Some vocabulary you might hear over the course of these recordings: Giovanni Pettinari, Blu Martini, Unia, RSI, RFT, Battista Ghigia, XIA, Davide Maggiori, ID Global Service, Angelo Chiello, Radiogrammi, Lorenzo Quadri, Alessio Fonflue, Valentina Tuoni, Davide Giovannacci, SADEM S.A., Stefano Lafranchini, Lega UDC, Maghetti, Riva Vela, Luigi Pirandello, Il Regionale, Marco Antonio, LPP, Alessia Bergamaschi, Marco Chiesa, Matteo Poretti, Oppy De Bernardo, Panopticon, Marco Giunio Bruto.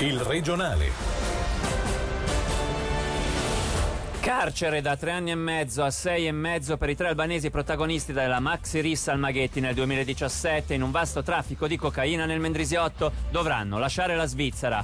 Il Regionale. Carcere da 3 anni e mezzo a 6 e mezzo per i 3 albanesi protagonisti della maxi rissa al Maghetti nel 2017 in un vasto traffico di cocaina nel Mendrisiotto dovranno lasciare la Svizzera.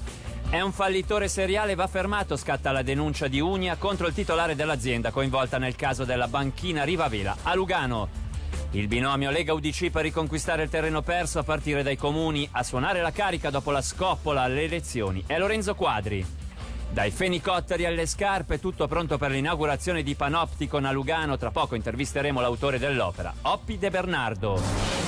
È un fallitore seriale, va fermato, scatta la denuncia di Unia contro il titolare dell'azienda coinvolta nel caso della banchina Riva Vela a Lugano. Il binomio Lega UDC per riconquistare il terreno perso a partire dai comuni. A suonare la carica dopo la scoppola alle elezioni è Lorenzo Quadri. Dai fenicotteri alle scarpe, tutto pronto per l'inaugurazione di Panopticon a Lugano. Tra poco intervisteremo l'autore dell'opera, Oppy De Bernardo.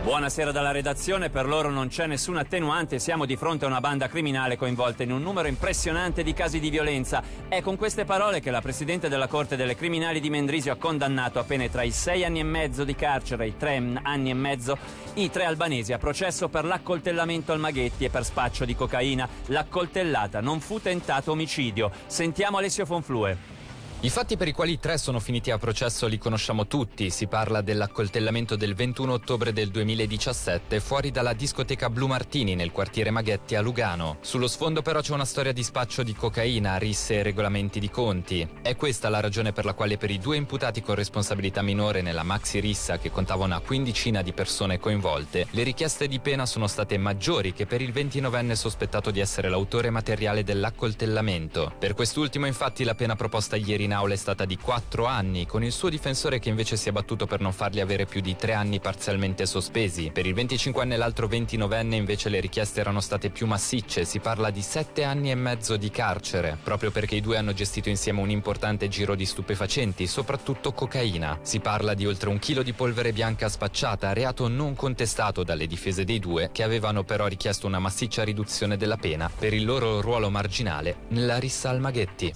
Buonasera dalla redazione. Per loro non c'è nessun attenuante, siamo di fronte a una banda criminale coinvolta in un numero impressionante di casi di violenza. È con queste parole che la Presidente della Corte delle Criminali di Mendrisio ha condannato a pene tra i 6 anni e mezzo di carcere e i 3 anni e mezzo i 3 albanesi a processo per l'accoltellamento al Maghetti e per spaccio di cocaina. L'accoltellata non fu tentato omicidio. Sentiamo Alessio Fonflue. I fatti per i quali i 3 sono finiti a processo li conosciamo tutti. Si parla dell'accoltellamento del 21 ottobre del 2017 fuori dalla discoteca Blu Martini nel quartiere Maghetti a Lugano. Sullo sfondo però c'è una storia di spaccio di cocaina, risse e regolamenti di conti. È questa la ragione per la quale per i 2 imputati con responsabilità minore nella maxi rissa, che contava una quindicina di persone coinvolte, le richieste di pena sono state maggiori che per il 29enne sospettato di essere l'autore materiale dell'accoltellamento. Per quest'ultimo infatti la pena proposta ieri in aula è stata di 4 anni, con il suo difensore che invece si è battuto per non fargli avere più di 3 anni parzialmente sospesi. Per il 25enne e l'altro 29enne invece le richieste erano state più massicce, si parla di 7 anni e mezzo di carcere, proprio perché i 2 hanno gestito insieme un importante giro di stupefacenti, soprattutto cocaina. Si parla di oltre 1 chilo di polvere bianca spacciata, reato non contestato dalle difese dei 2, che avevano però richiesto una massiccia riduzione della pena per il loro ruolo marginale nella rissa al Maghetti.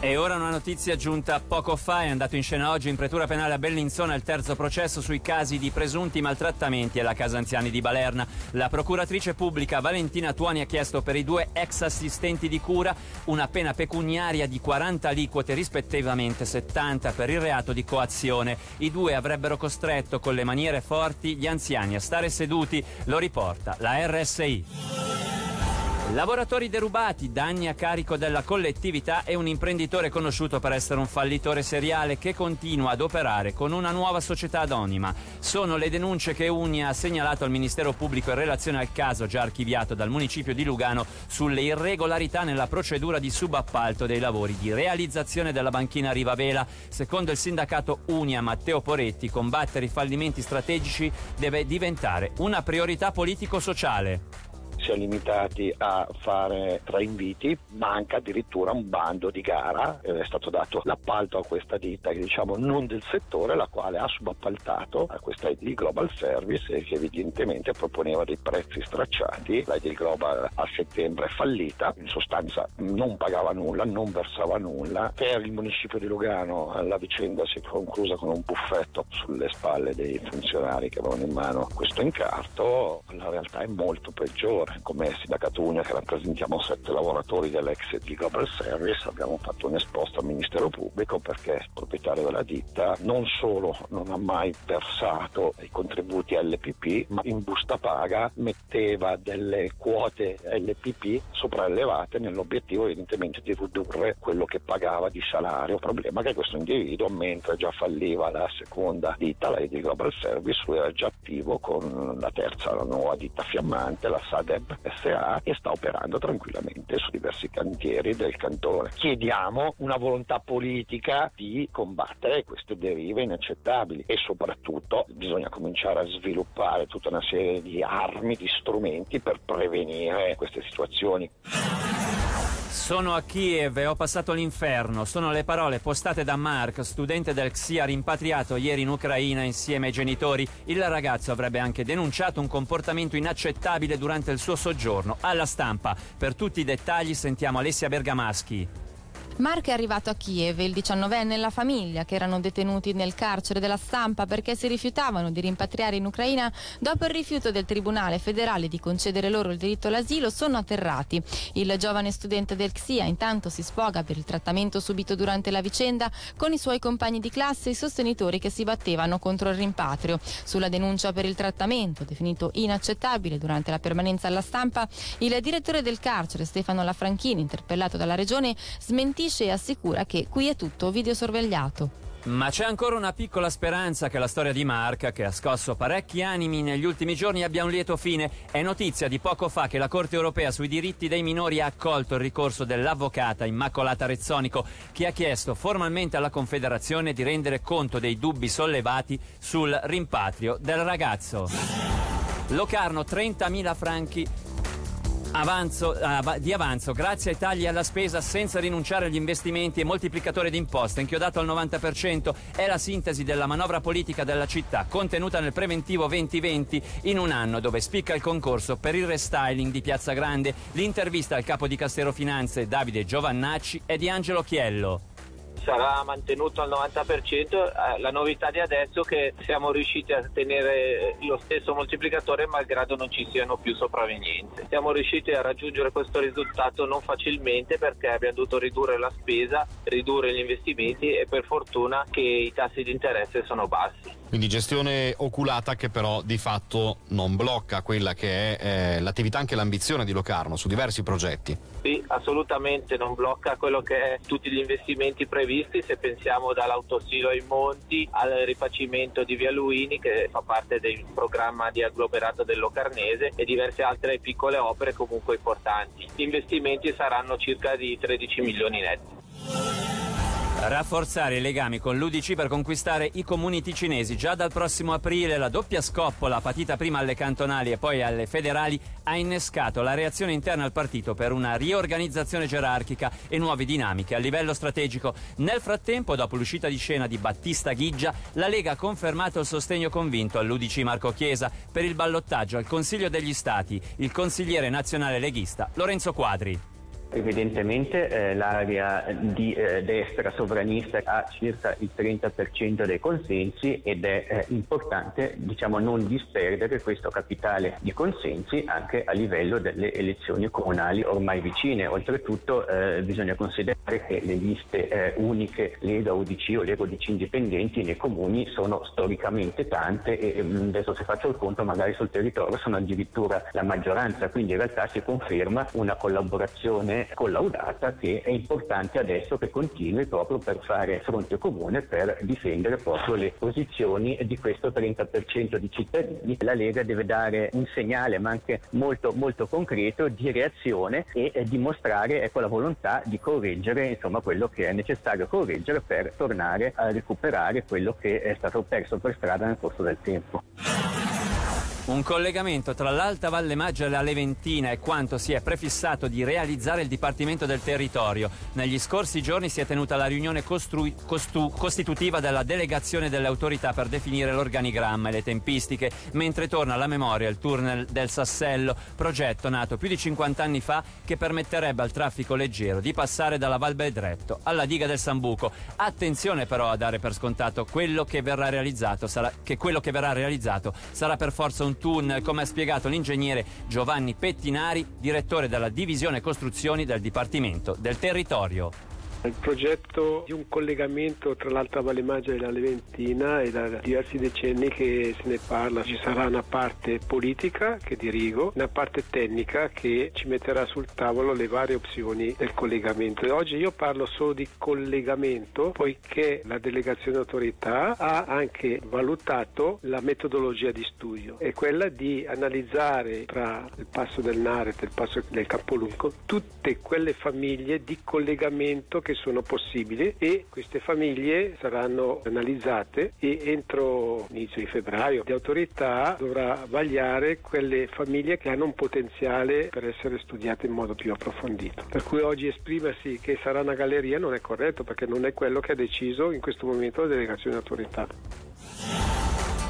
E ora una notizia giunta poco fa. È andato in scena oggi in pretura penale a Bellinzona il 3° processo sui casi di presunti maltrattamenti alla casa anziani di Balerna. La procuratrice pubblica Valentina Tuoni ha chiesto per i 2 ex assistenti di cura una pena pecuniaria di 40 aliquote, rispettivamente 70 per il reato di coazione. I 2 avrebbero costretto con le maniere forti gli anziani a stare seduti, lo riporta la RSI. Lavoratori derubati, danni a carico della collettività e un imprenditore conosciuto per essere un fallitore seriale che continua ad operare con una nuova società anonima. Sono le denunce che Unia ha segnalato al Ministero Pubblico in relazione al caso già archiviato dal municipio di Lugano sulle irregolarità nella procedura di subappalto dei lavori di realizzazione della banchina Riva Vela. Secondo il sindacato Unia Matteo Poretti, combattere i fallimenti strategici deve diventare una priorità politico-sociale. Si è limitati a fare 3 inviti, manca addirittura un bando di gara. È stato dato l'appalto a questa ditta, che diciamo non del settore, la quale ha subappaltato a questa ID Global Service, che evidentemente proponeva dei prezzi stracciati. La ID Global a settembre è fallita, in sostanza non pagava nulla, non versava nulla. Per il municipio di Lugano la vicenda si è conclusa con un buffetto sulle spalle dei funzionari che avevano in mano questo incarto. La realtà è molto peggiore. Come sindacato Unia, che rappresentiamo 7 lavoratori dell'ex di Global Service, abbiamo fatto un esposto al Ministero Pubblico, perché il proprietario della ditta non solo non ha mai versato i contributi LPP, ma in busta paga metteva delle quote LPP sopraelevate nell'obiettivo evidentemente di ridurre quello che pagava di salario. Problema che questo individuo, mentre già falliva la seconda ditta, la di Global Service, lui era già attivo con la terza, la nuova ditta fiammante, la SADEM S.A., e sta operando tranquillamente su diversi cantieri del cantone. Chiediamo una volontà politica di combattere queste derive inaccettabili, e soprattutto bisogna cominciare a sviluppare tutta una serie di armi, di strumenti per prevenire queste situazioni. Sono a Kiev e ho passato l'inferno. Sono le parole postate da Mark, studente del XIA rimpatriato ieri in Ucraina insieme ai genitori. Il ragazzo avrebbe anche denunciato un comportamento inaccettabile durante il suo soggiorno alla stampa. Per tutti i dettagli sentiamo Alessia Bergamaschi. Mark è arrivato a Kiev, il 19enne e la famiglia, che erano detenuti nel carcere della Stampa perché si rifiutavano di rimpatriare in Ucraina dopo il rifiuto del Tribunale federale di concedere loro il diritto all'asilo, sono atterrati. Il giovane studente del XIA intanto si sfoga per il trattamento subito durante la vicenda con i suoi compagni di classe e i sostenitori che si battevano contro il rimpatrio. Sulla denuncia per il trattamento, definito inaccettabile durante la permanenza alla Stampa, il direttore del carcere, Stefano Lafranchini, interpellato dalla Regione, smentì e assicura che qui è tutto videosorvegliato. Ma c'è ancora una piccola speranza che la storia di Mark, che ha scosso parecchi animi negli ultimi giorni, abbia un lieto fine. È notizia di poco fa che la Corte europea sui diritti dei minori ha accolto il ricorso dell'avvocata Immacolata Rezzonico, che ha chiesto formalmente alla Confederazione di rendere conto dei dubbi sollevati sul rimpatrio del ragazzo. Locarno, 30.000 franchi di avanzo grazie ai tagli alla spesa senza rinunciare agli investimenti e moltiplicatore di imposte inchiodato al 90%, è la sintesi della manovra politica della città contenuta nel preventivo 2020, in un anno dove spicca il concorso per il restyling di Piazza Grande. L'intervista al capo di Cassero Finanze, Davide Giovannacci, è di Angelo Chiello. Sarà mantenuto al 90%, la novità di adesso è che siamo riusciti a tenere lo stesso moltiplicatore malgrado non ci siano più sopravvenienze. Siamo riusciti a raggiungere questo risultato non facilmente perché abbiamo dovuto ridurre la spesa, ridurre gli investimenti e per fortuna che i tassi di interesse sono bassi. Quindi gestione oculata che però di fatto non blocca quella che è l'attività, anche l'ambizione di Locarno su diversi progetti. Sì, assolutamente non blocca quello che è tutti gli investimenti previsti, se pensiamo dall'autosilo ai monti al rifacimento di Via Luini, che fa parte del programma di agglomerato del Locarnese, e diverse altre piccole opere comunque importanti. Gli investimenti saranno circa di 13 milioni netti. Rafforzare i legami con l'UDC per conquistare i comuni ticinesi. Già dal prossimo aprile la doppia scoppola, patita prima alle cantonali e poi alle federali, ha innescato la reazione interna al partito per una riorganizzazione gerarchica e nuove dinamiche a livello strategico. Nel frattempo, dopo l'uscita di scena di Battista Ghigia, la Lega ha confermato il sostegno convinto all'UDC Marco Chiesa per il ballottaggio al Consiglio degli Stati. Il consigliere nazionale leghista Lorenzo Quadri. Evidentemente l'area di destra sovranista ha circa il 30% dei consensi ed è importante, diciamo, non disperdere questo capitale di consensi anche a livello delle elezioni comunali ormai vicine. Oltretutto bisogna considerare che le liste uniche Lega UDC o Lega UDC indipendenti nei comuni sono storicamente tante e adesso, se faccio il conto, magari sul territorio sono addirittura la maggioranza, quindi in realtà si conferma una collaborazione collaudata che è importante adesso che continui proprio per fare fronte comune, per difendere proprio le posizioni di questo 30% di cittadini. La Lega deve dare un segnale, ma anche molto molto concreto, di reazione e dimostrare la volontà di correggere quello che è necessario correggere per tornare a recuperare quello che è stato perso per strada nel corso del tempo. Un collegamento tra l'Alta Valle Maggia e la Leventina è quanto si è prefissato di realizzare il Dipartimento del Territorio. Negli scorsi giorni si è tenuta la riunione costitutiva della delegazione delle autorità per definire l'organigramma e le tempistiche, mentre torna alla memoria il tunnel del Sassello, progetto nato più di 50 anni fa che permetterebbe al traffico leggero di passare dalla Val Bedretto alla diga del Sambuco. Attenzione però a dare per scontato che quello che verrà realizzato sarà per forza un tunnel, come ha spiegato l'ingegnere Giovanni Pettinari, direttore della divisione costruzioni del Dipartimento del Territorio. Il progetto di un collegamento tra l'Alta Valle Maggia e la Leventina è da diversi decenni che se ne parla. Ci sarà una parte politica che dirigo, una parte tecnica che ci metterà sul tavolo le varie opzioni del collegamento. E oggi io parlo solo di collegamento poiché la delegazione autorità ha anche valutato la metodologia di studio, è quella di analizzare tra il passo del Naret e il passo del Capoluogo tutte quelle famiglie di collegamento che sono possibili, e queste famiglie saranno analizzate e entro inizio di febbraio l'autorità dovrà vagliare quelle famiglie che hanno un potenziale per essere studiate in modo più approfondito. Per cui oggi esprimersi che sarà una galleria non è corretto, perché non è quello che ha deciso in questo momento la delegazione autorità.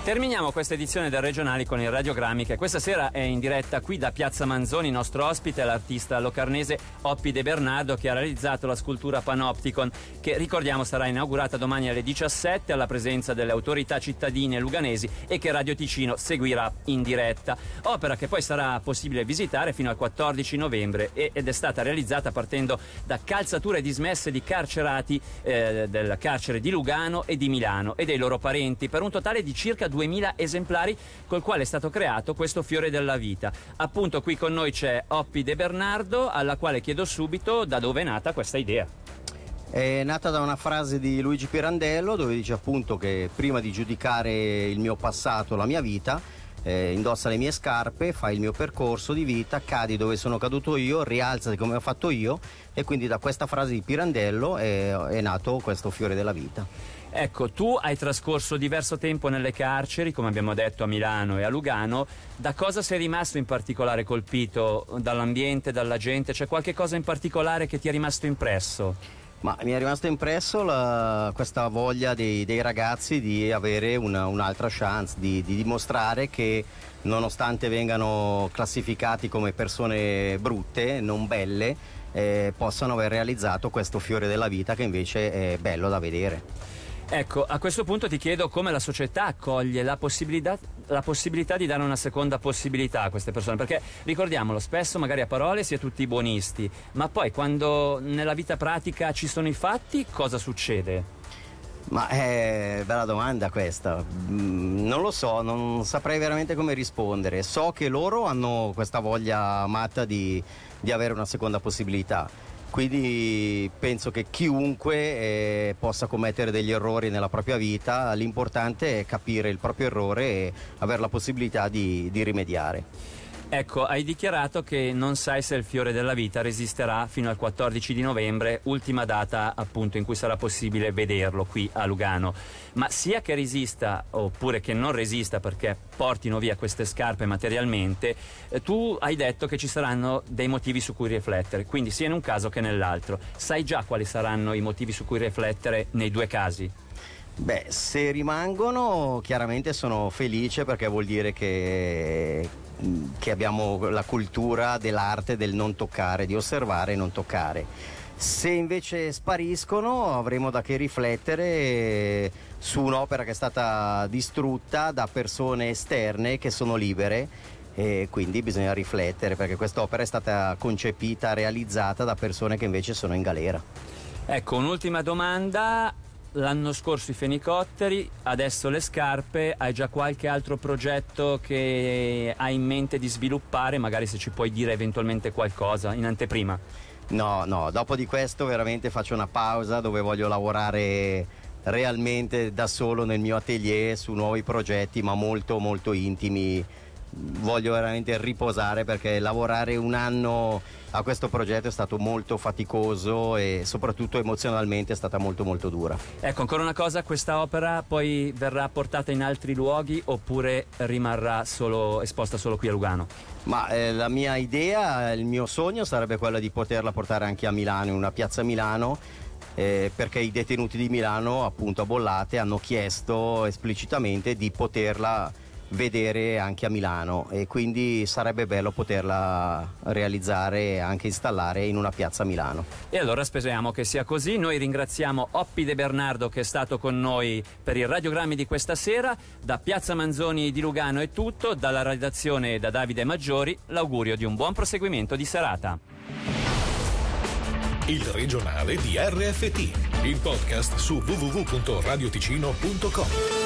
Terminiamo questa edizione del Regionale con il Radiogrammi, che questa sera è in diretta qui da Piazza Manzoni. Nostro ospite è l'artista locarnese Oppy De Bernardo, che ha realizzato la scultura Panopticon, che ricordiamo sarà inaugurata domani alle 17 alla presenza delle autorità cittadine luganesi e che Radio Ticino seguirà in diretta. Opera che poi sarà possibile visitare fino al 14 novembre ed è stata realizzata partendo da calzature dismesse di carcerati del carcere di Lugano e di Milano e dei loro parenti, per un totale di circa 2000 esemplari, col quale è stato creato questo fiore della vita. Appunto, qui con noi c'è Oppy De Bernardo, alla quale chiedo subito da dove è nata questa idea. È nata da una frase di Luigi Pirandello, dove dice appunto che prima di giudicare il mio passato, la mia vita, indossa le mie scarpe, fai il mio percorso di vita, cadi dove sono caduto io, rialzati come ho fatto io. E quindi da questa frase di Pirandello è nato questo fiore della vita. Ecco, tu hai trascorso diverso tempo nelle carceri, come abbiamo detto, a Milano e a Lugano. Da cosa sei rimasto in particolare colpito? Dall'ambiente, dalla gente? C'è qualche cosa in particolare che ti è rimasto impresso? Ma mi è rimasto impresso questa voglia dei ragazzi di avere un'altra chance, di dimostrare che nonostante vengano classificati come persone brutte, non belle, possano aver realizzato questo fiore della vita che invece è bello da vedere. Ecco, a questo punto ti chiedo come la società accoglie la possibilità di dare una seconda possibilità a queste persone, perché ricordiamolo, spesso magari a parole si è tutti buonisti, ma poi quando nella vita pratica ci sono i fatti, cosa succede? Ma è bella domanda questa, non lo so, non saprei veramente come rispondere. So che loro hanno questa voglia matta di avere una seconda possibilità. Quindi penso che chiunque possa commettere degli errori nella propria vita, l'importante è capire il proprio errore e avere la possibilità di rimediare. Ecco, hai dichiarato che non sai se il fiore della vita resisterà fino al 14 di novembre, ultima data appunto in cui sarà possibile vederlo qui a Lugano. Ma sia che resista oppure che non resista, perché portino via queste scarpe materialmente, tu hai detto che ci saranno dei motivi su cui riflettere, quindi sia in un caso che nell'altro. Sai già quali saranno i motivi su cui riflettere nei due casi? Beh, se rimangono chiaramente sono felice, perché vuol dire che abbiamo la cultura dell'arte del non toccare, di osservare e non toccare. Se invece spariscono avremo da che riflettere su un'opera che è stata distrutta da persone esterne che sono libere, e quindi bisogna riflettere, perché quest'opera è stata concepita, realizzata da persone che invece sono in galera. Ecco, un'ultima domanda. L'anno scorso i fenicotteri, adesso le scarpe. Hai già qualche altro progetto che hai in mente di sviluppare? Magari se ci puoi dire eventualmente qualcosa in anteprima. No, dopo di questo veramente faccio una pausa dove voglio lavorare realmente da solo nel mio atelier su nuovi progetti, ma molto molto intimi. Voglio veramente riposare, perché lavorare un anno a questo progetto è stato molto faticoso e soprattutto emozionalmente è stata molto molto dura. Ecco, ancora una cosa, questa opera poi verrà portata in altri luoghi oppure rimarrà esposta solo qui a Lugano? Ma la mia idea, il mio sogno sarebbe quello di poterla portare anche a Milano, in una piazza a Milano, perché i detenuti di Milano, appunto a Bollate, hanno chiesto esplicitamente di poterla vedere anche a Milano, e quindi sarebbe bello poterla realizzare e anche installare in una piazza a Milano. E allora speriamo che sia così. Noi ringraziamo Oppy De Bernardo, che è stato con noi per il Radiogrammi di questa sera. Da Piazza Manzoni di Lugano è tutto, dalla redazione e da Davide Maggiori l'augurio di un buon proseguimento di serata. Il Regionale di RFT, il podcast su www.radioticino.com.